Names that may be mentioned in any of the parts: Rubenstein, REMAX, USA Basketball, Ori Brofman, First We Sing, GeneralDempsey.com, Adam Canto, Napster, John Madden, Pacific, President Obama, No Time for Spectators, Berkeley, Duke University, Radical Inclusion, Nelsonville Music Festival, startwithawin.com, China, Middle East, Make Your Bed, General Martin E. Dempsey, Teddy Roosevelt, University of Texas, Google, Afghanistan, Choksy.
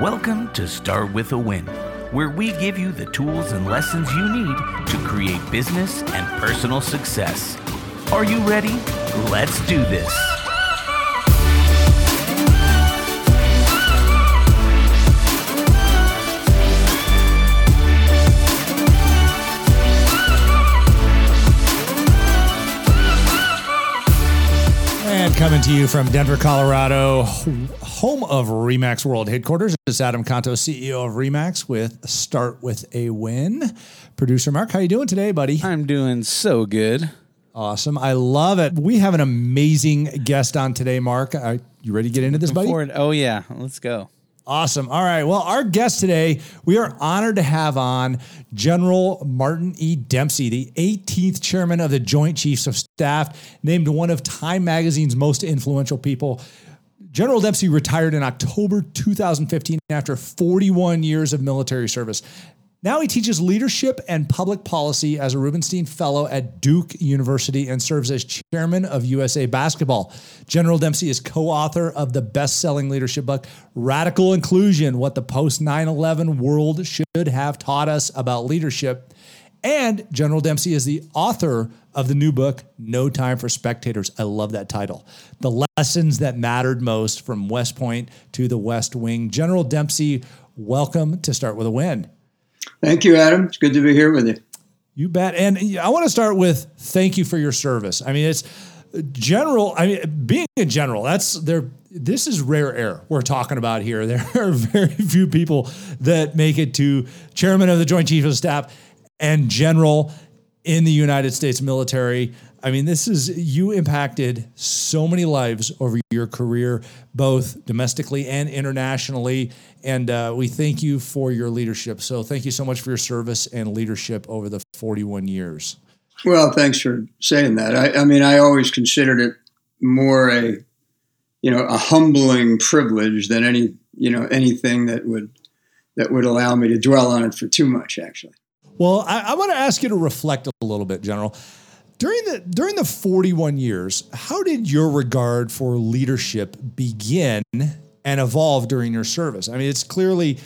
Welcome to Start With a Win, where we give you the tools and lessons you need to create business and personal success. Are you ready? Let's do this. Coming to you from Denver, Colorado, home of REMAX World Headquarters. It's Adam Canto, CEO of REMAX with Start With a Win. Producer Mark, how you doing today, buddy? I'm doing so good. Awesome. I love it. We have an amazing guest on today, Mark. Are you ready to get into this, buddy? Oh, yeah. Let's go. Awesome. All right. Well, our guest today, we are honored to have on General Martin E. Dempsey, the 18th chairman of the Joint Chiefs of Staff, named one of Time Magazine's most influential people. General Dempsey retired in October 2015 after 41 years of military service. Now he teaches leadership and public policy as a Rubenstein Fellow at Duke University and serves as chairman of USA Basketball. General Dempsey is co-author of the best-selling leadership book, Radical Inclusion, What the Post-9/11 World Should Have Taught Us About Leadership. And General Dempsey is the author of the new book, No Time for Spectators. I love that title. The Lessons That Mattered Most from West Point to the West Wing. General Dempsey, welcome to Start With a Win. Thank you, Adam. It's good to be here with you. You bet. And I want to start with thank you for your service. I mean, it's general. I mean, being a general, this is rare air we're talking about here. There are very few people that make it to chairman of the Joint Chiefs of Staff and general in the United States military. I mean, you impacted so many lives over your career, both domestically and internationally. And we thank you for your leadership. So thank you so much for your service and leadership over the 41 years. Well, thanks for saying that. I mean, I always considered it more a humbling privilege than anything that would allow me to dwell on it for too much, actually. Well, I want to ask you to reflect a little bit, General. During the 41 years, how did your regard for leadership begin and evolve during your service? I mean, it's clearly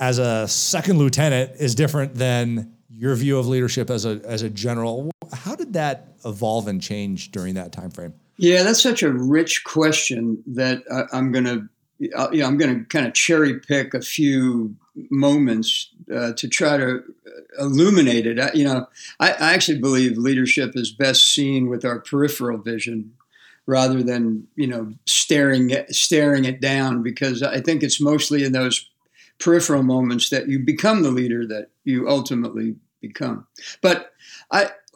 as a second lieutenant is different than your view of leadership as a general. How did that evolve and change during that time frame? Yeah, that's such a rich question that I'm going to kind of cherry pick a few moments to try to illuminate it. I actually believe leadership is best seen with our peripheral vision rather than, staring it down, because I think it's mostly in those peripheral moments that you become the leader that you ultimately become. But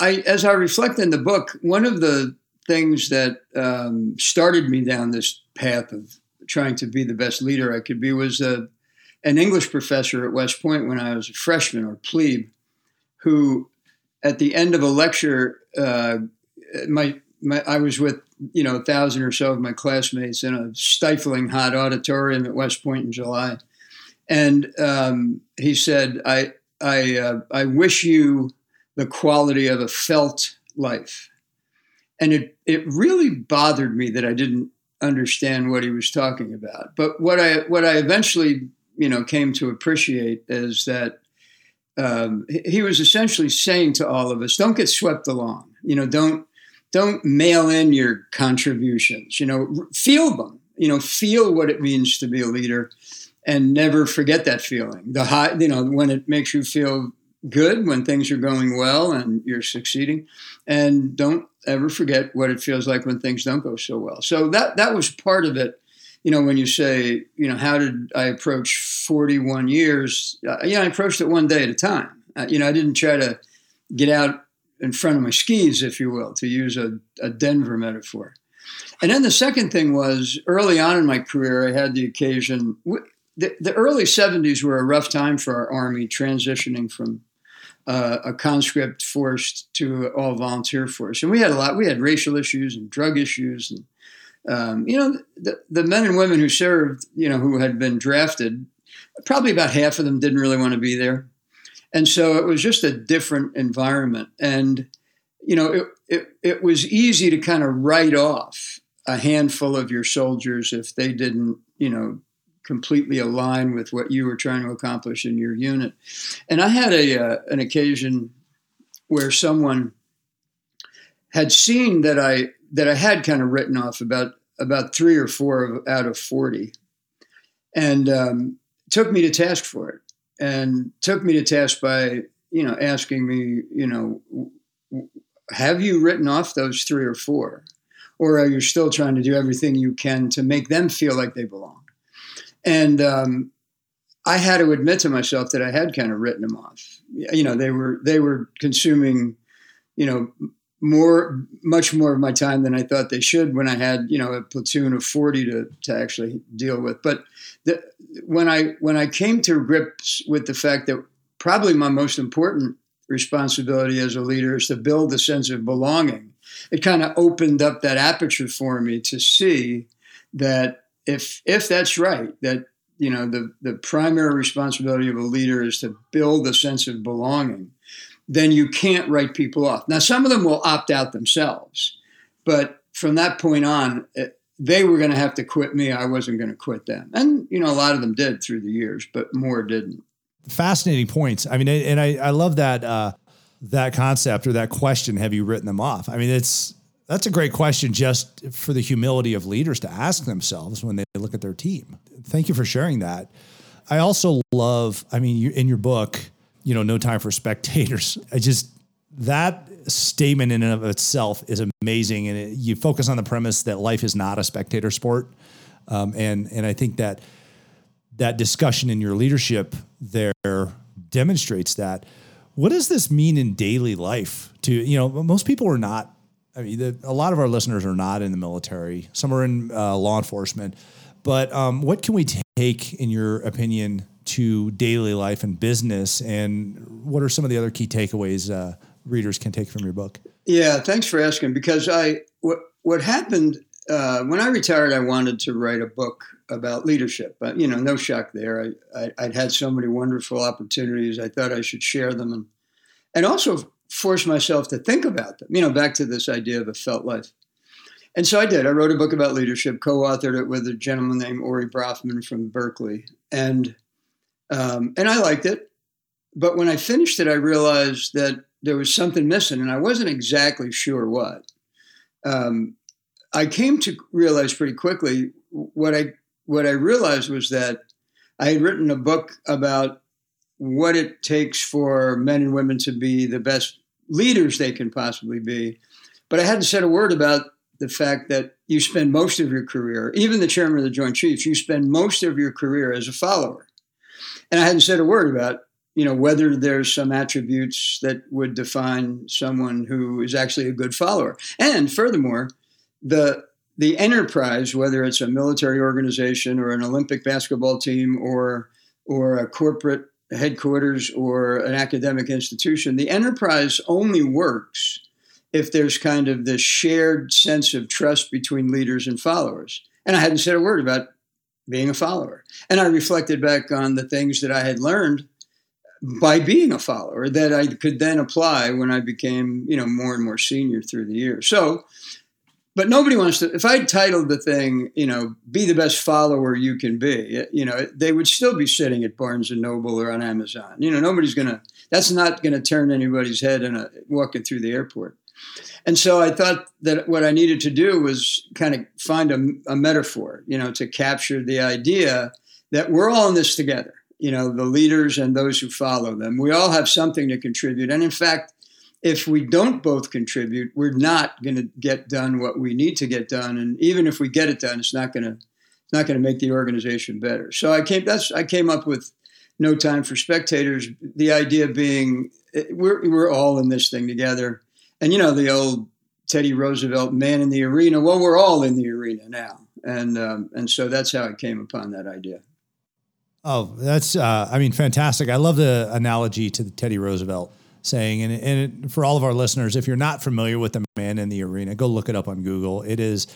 as I reflect in the book, one of the things that started me down this path of trying to be the best leader I could be was an English professor at West Point when I was a freshman or plebe, who at the end of a lecture, I was with, 1,000 or so of my classmates in a stifling hot auditorium at West Point in July. And he said, I wish you the quality of a felt life. And it really bothered me that I didn't understand what he was talking about. But what I eventually came to appreciate is that he was essentially saying to all of us, don't get swept along. Don't mail in your contributions. Feel them. Feel what it means to be a leader, and never forget that feeling. The high, when it makes you feel good, when things are going well and you're succeeding, and don't ever forget what it feels like when things don't go so well. So that was part of it. When you say, how did I approach 41 years? I approached it one day at a time. I didn't try to get out in front of my skis, if you will, to use a Denver metaphor. And then the second thing was, early on in my career, I had the occasion, the early 70s were a rough time for our Army, transitioning from a conscript force to all volunteer force. And we had racial issues and drug issues, and the men and women who served, who had been drafted, probably about half of them didn't really want to be there. And so it was just a different environment. And, it was easy to kind of write off a handful of your soldiers if they didn't, completely align with what you were trying to accomplish in your unit. And I had an occasion where someone had seen that I had kind of written off about 3 or 4 out of 40, and took me to task for it, and took me to task by asking me, have you written off those 3 or 4, or are you still trying to do everything you can to make them feel like they belong? And I had to admit to myself that I had kind of written them off. They were consuming, much more of my time than I thought they should when I had, a platoon of 40 to actually deal with. But when I came to grips with the fact that probably my most important responsibility as a leader is to build a sense of belonging, it kind of opened up that aperture for me to see that if that's right, that, the primary responsibility of a leader is to build a sense of belonging, then you can't write people off. Now, some of them will opt out themselves, but from that point on, they were going to have to quit me. I wasn't going to quit them. And, a lot of them did through the years, but more didn't. Fascinating points. I mean, and I love that, that concept or that question. Have you written them off? I mean, that's a great question just for the humility of leaders to ask themselves when they look at their team. Thank you for sharing that. I also love, in your book, No Time for Spectators. That statement in and of itself is amazing. And you focus on the premise that life is not a spectator sport. And I think that discussion in your leadership there demonstrates that. What does this mean in daily life to, most people are not, a lot of our listeners are not in the military. Some are in law enforcement. But what can we take, in your opinion, to daily life and business? And what are some of the other key takeaways readers can take from your book? Yeah, thanks for asking. Because what happened when I retired, I wanted to write a book about leadership. But, no shock there. I'd had so many wonderful opportunities. I thought I should share them. And also force myself to think about them, back to this idea of a felt life. And so I did. I wrote a book about leadership, co-authored it with a gentleman named Ori Brofman from Berkeley. And I liked it. But when I finished it, I realized that there was something missing, and I wasn't exactly sure what. I came to realize pretty quickly, what I realized was that I had written a book about what it takes for men and women to be the best leaders they can possibly be. But I hadn't said a word about the fact that you spend most of your career, even the chairman of the Joint Chiefs, you spend most of your career as a follower. And I hadn't said a word about, whether there's some attributes that would define someone who is actually a good follower. And furthermore, the enterprise, whether it's a military organization or an Olympic basketball team or a corporate headquarters or an academic institution, the enterprise only works if there's kind of this shared sense of trust between leaders and followers. And I hadn't said a word about being a follower. And I reflected back on the things that I had learned by being a follower that I could then apply when I became, more and more senior through the years. So, but nobody wants to, if I titled the thing, be the best follower you can be, they would still be sitting at Barnes & Noble or on Amazon. Nobody's going to, that's not going to turn anybody's head in walking through the airport. And so I thought that what I needed to do was kind of find a metaphor, to capture the idea that we're all in this together, the leaders and those who follow them. We all have something to contribute. And in fact, if we don't both contribute, we're not going to get done what we need to get done, and even if we get it done, it's not going to make the organization better. So I came up with No Time for Spectators. The idea being we're all in this thing together, and the old Teddy Roosevelt man in the arena. Well, we're all in the arena now, and so that's how I came upon that idea. Oh, that's fantastic. I love the analogy to the Teddy Roosevelt saying, and for all of our listeners, if you're not familiar with the man in the arena, go look it up on Google. It is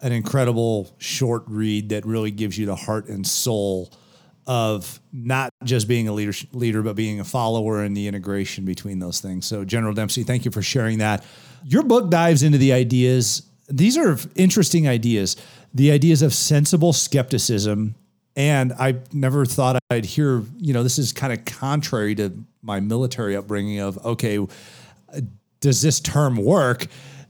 an incredible short read that really gives you the heart and soul of not just being a leader, but being a follower and the integration between those things. So General Dempsey, thank you for sharing that. Your book dives into the ideas. These are interesting ideas, the ideas of sensible skepticism, And I never thought I'd hear, you know, this is kind of contrary to my military upbringing of, okay, does this term work?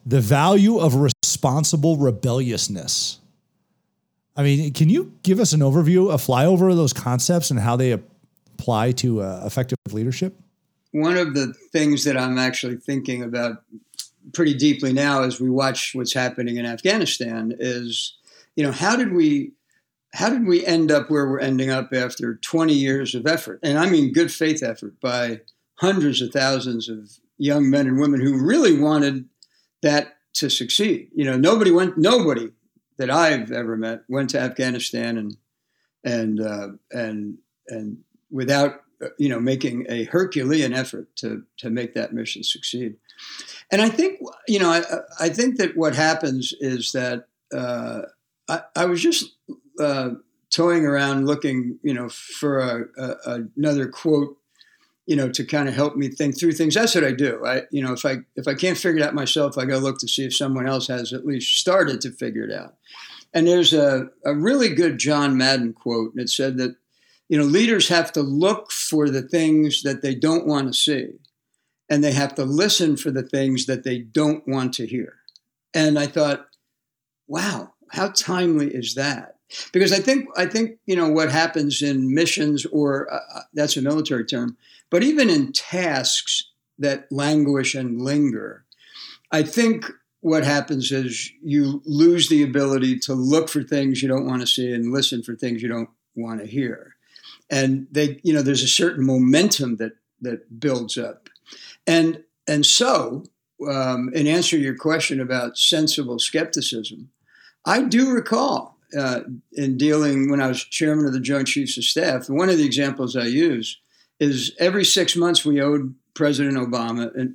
The value of responsible rebelliousness. I mean, can you give us an overview, a flyover of those concepts and how they apply to effective leadership? One of the things that I'm actually thinking about pretty deeply now as we watch what's happening in Afghanistan is, you know, how did we end up where we're ending up after 20 years of effort? And I mean good faith effort by hundreds of thousands of young men and women who really wanted that to succeed. You know, nobody that I've ever met went to Afghanistan and without, you know, making a Herculean effort to make that mission succeed. And I think, you know, I think that what happens is that I was just toying around looking, you know, for another quote, you know, to kind of help me think through things. That's what I do. You know, if I can't figure it out myself, I go look to see if someone else has at least started to figure it out. And there's a really good John Madden quote, and it said that, you know, leaders have to look for the things that they don't want to see, and they have to listen for the things that they don't want to hear. And I thought, wow, how timely is that? Because I think you know, what happens in missions, or that's a military term, but even in tasks that languish and linger, I think what happens is you lose the ability to look for things you don't want to see and listen for things you don't want to hear. And they, you know, there's a certain momentum that builds up. And so, in answer to your question about sensible skepticism, I do recall in dealing, when I was chairman of the Joint Chiefs of Staff, one of the examples I use is every 6 months we owed President Obama, and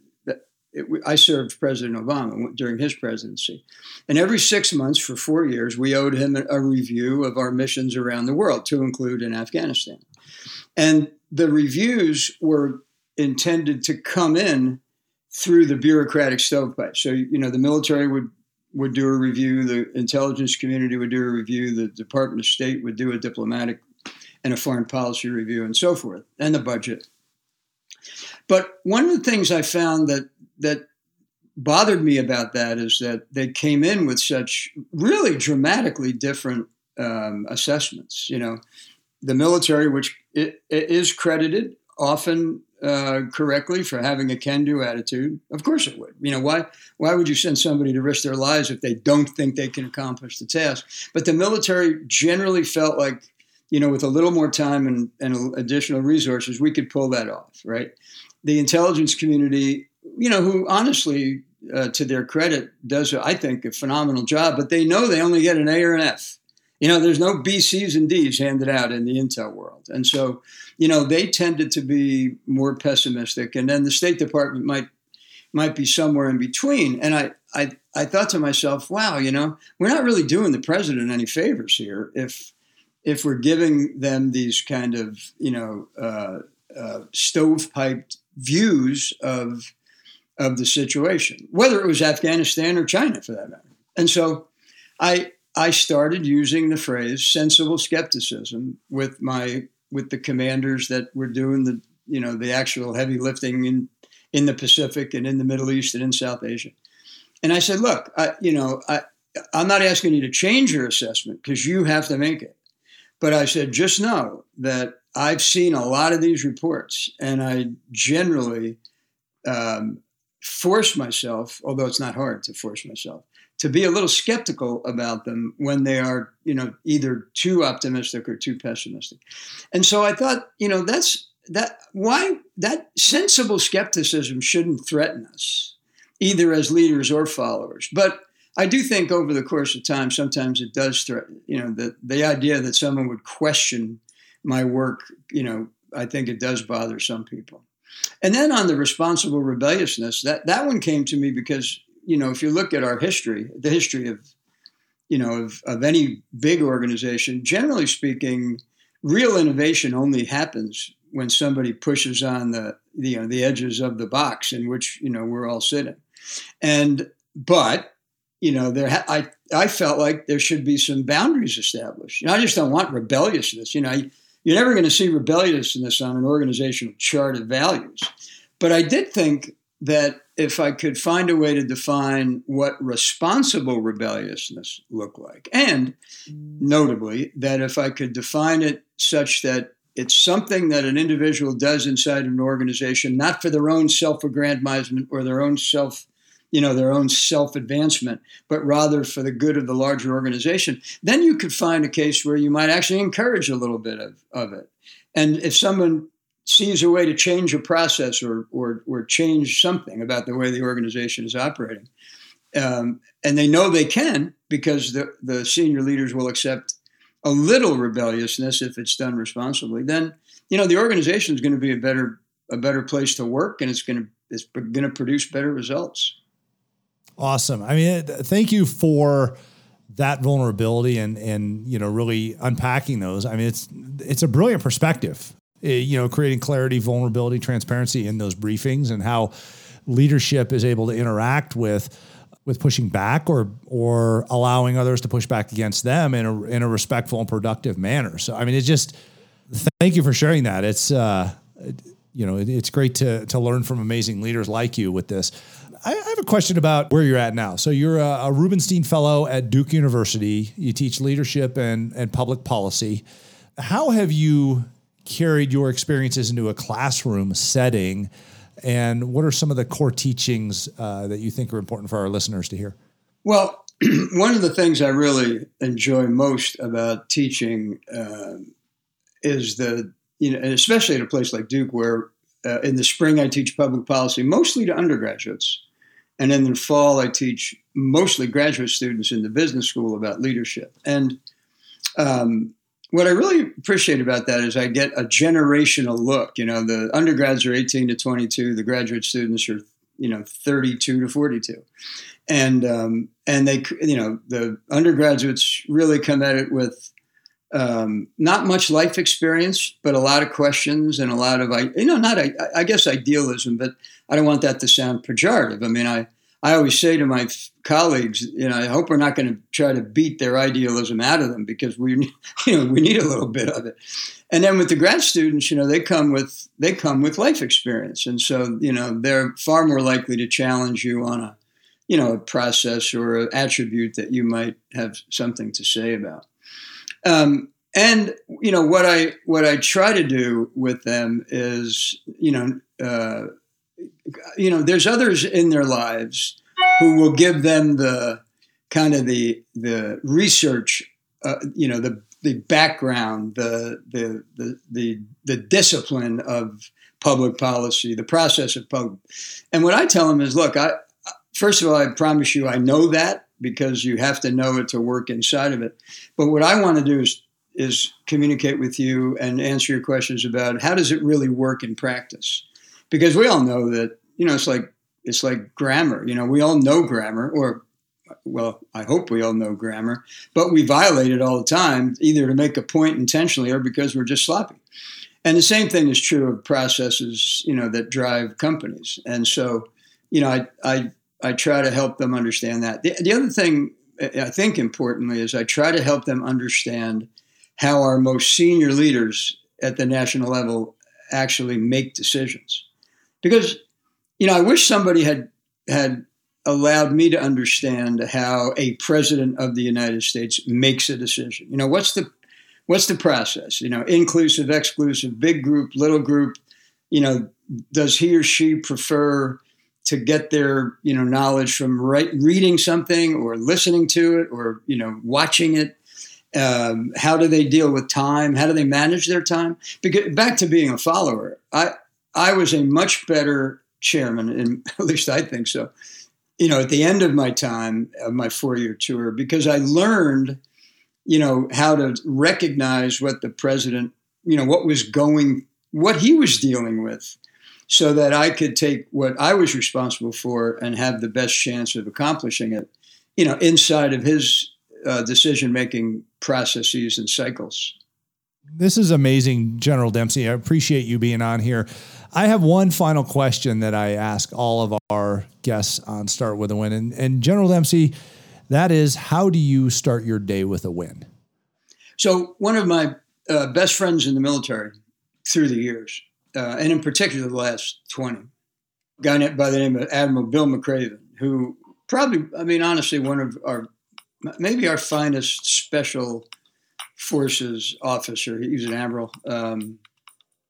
I served President Obama during his presidency. And every 6 months for 4 years, we owed him a review of our missions around the world, to include in Afghanistan. And the reviews were intended to come in through the bureaucratic stovepipe. So, you know, the military would do a review, the intelligence community would do a review, the Department of State would do a diplomatic and a foreign policy review and so forth, and the budget. But one of the things I found that bothered me about that is that they came in with such really dramatically different assessments. You know, the military, which it is credited often correctly for having a can-do attitude. Of course it would. You know, why would you send somebody to risk their lives if they don't think they can accomplish the task? But the military generally felt like, you know, with a little more time and additional resources, we could pull that off, right? The intelligence community, you know, who honestly, to their credit, does, I think, a phenomenal job, but they know they only get an A or an F. You know, there's no B, C's, and D's handed out in the intel world. And so, you know, they tended to be more pessimistic. And then the State Department might be somewhere in between. And I thought to myself, wow, you know, we're not really doing the president any favors here if we're giving them these kind of, you know, stovepiped views of the situation, whether it was Afghanistan or China for that matter. And so I started using the phrase sensible skepticism with the commanders that were doing the, you know, the actual heavy lifting in the Pacific and in the Middle East and in South Asia. And I said, look, I'm not asking you to change your assessment because you have to make it. But I said, just know that I've seen a lot of these reports, and I generally force myself, although it's not hard to force myself, to be a little skeptical about them when they are, you know, either too optimistic or too pessimistic. And so I thought, you know, that sensible skepticism shouldn't threaten us, either as leaders or followers. But I do think over the course of time, sometimes it does threaten, you know, the idea that someone would question my work, you know, I think it does bother some people. And then on the responsible rebelliousness, that one came to me because, you know, if you look at our history, the history of, you know, of any big organization, generally speaking, real innovation only happens when somebody pushes on the edges of the box in which, you know, we're all sitting. But you know, I felt like there should be some boundaries established. I just don't want rebelliousness. You're never going to see rebelliousness on an organizational chart of values. But I did think that if I could find a way to define what responsible rebelliousness looked like, and notably that if I could define it such that it's something that an individual does inside an organization, not for their own self-aggrandizement or their own self-advancement, but rather for the good of the larger organization, then you could find a case where you might actually encourage a little bit of it. And if someone sees a way to change a process or change something about the way the organization is operating, and they know they can because the senior leaders will accept a little rebelliousness if it's done responsibly, then the organization is going to be a better place to work, and it's going to produce better results. Awesome. I mean, thank you for that vulnerability and really unpacking those. I mean, it's a brilliant perspective. Creating clarity, vulnerability, transparency in those briefings, and how leadership is able to interact with pushing back or allowing others to push back against them in a respectful and productive manner. So, I mean, it's just, thank you for sharing that. It's it's great to learn from amazing leaders like you with this. I have a question about where you're at now. So you're a Rubenstein Fellow at Duke University. You teach leadership and public policy. How have you carried your experiences into a classroom setting, and what are some of the core teachings that you think are important for our listeners to hear? Well, one of the things I really enjoy most about teaching is and especially at a place like Duke, where in the spring I teach public policy mostly to undergraduates, and in the fall I teach mostly graduate students in the business school about leadership. And what I really appreciate about that is I get a generational look. The undergrads are 18 to 22. The graduate students are, 32 to 42. And they, the undergraduates really come at it with not much life experience, but a lot of questions and a lot of, I guess idealism, but I don't want that to sound pejorative. I mean, I always say to my colleagues, I hope we're not going to try to beat their idealism out of them, because we need a little bit of it. And then with the grad students, they come with life experience, and so they're far more likely to challenge you on a process or an attribute that you might have something to say about. What I try to do with them is there's others in their lives who will give them the kind of the research, the background, the discipline of public policy, the process of public. And what I tell them is, look, first of all, I promise you, I know that, because you have to know it to work inside of it. But what I want to do is communicate with you and answer your questions about how does it really work in practice. Because we all know that, it's like grammar. We all know grammar, or, well, I hope we all know grammar, but we violate it all the time, either to make a point intentionally or because we're just sloppy. And the same thing is true of processes, that drive companies. And so, I try to help them understand that. The other thing, I think importantly, is I try to help them understand how our most senior leaders at the national level actually make decisions. Because, I wish somebody had allowed me to understand how a president of the United States makes a decision. What's the process? Inclusive, exclusive, big group, little group. Does he or she prefer to get their knowledge from reading something, or listening to it, or watching it? How do they deal with time? How do they manage their time? Because back to being a follower, I was a much better chairman, and at least I think so, at the end of my time, of my 4-year tour, because I learned, how to recognize what the president, what he was dealing with, so that I could take what I was responsible for and have the best chance of accomplishing it, inside of his decision-making processes and cycles. This is amazing, General Dempsey. I appreciate you being on here. I have one final question that I ask all of our guests on Start With A Win. And General Dempsey, That is, how do you start your day with a win? So one of my best friends in the military through the years, and in particular the last 20, a guy by the name of Admiral Bill McRaven, who probably, I mean, honestly, one of our, maybe our finest special forces officer, he was an admiral,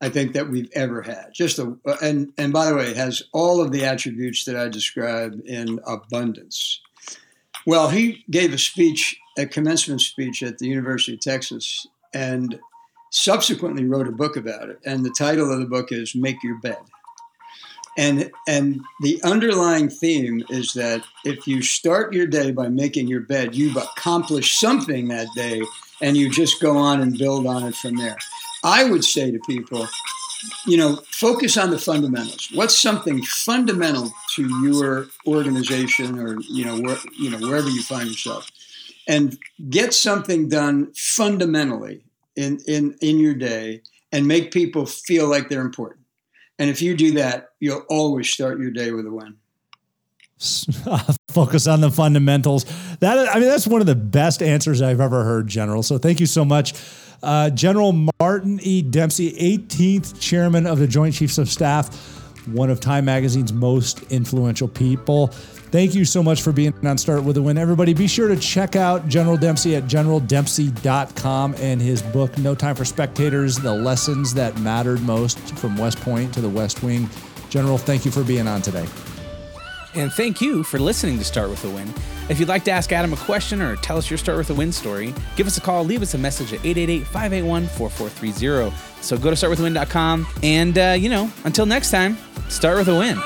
I think that we've ever had. Just a, and by the way, it has all of the attributes that I describe in abundance. Well, he gave a speech, a commencement speech at the University of Texas, and subsequently wrote a book about it. And the title of the book is Make Your Bed. And the underlying theme is that if you start your day by making your bed, you've accomplished something that day, and you just go on and build on it from there. I would say to people, you know, focus on the fundamentals. What's something fundamental to your organization or, you know, where, you know, wherever you find yourself, and get something done fundamentally in your day and make people feel like they're important. And if you do that, you'll always start your day with a win. Focus on the fundamentals. That, I mean, that's one of the best answers I've ever heard, General. So thank you so much. General Martin E. Dempsey, 18th Chairman of the Joint Chiefs of Staff, one of Time Magazine's most influential people. Thank you so much for being on Start With A Win. Everybody, be sure to check out General Dempsey at GeneralDempsey.com and his book, No Time for Spectators, The Lessons That Mattered Most from West Point to the West Wing. General, thank you for being on today. And thank you for listening to Start With A Win. If you'd like to ask Adam a question or tell us your Start With A Win story, give us a call, leave us a message at 888-581-4430. So go to startwithawin.com. And, until next time, Start With A Win.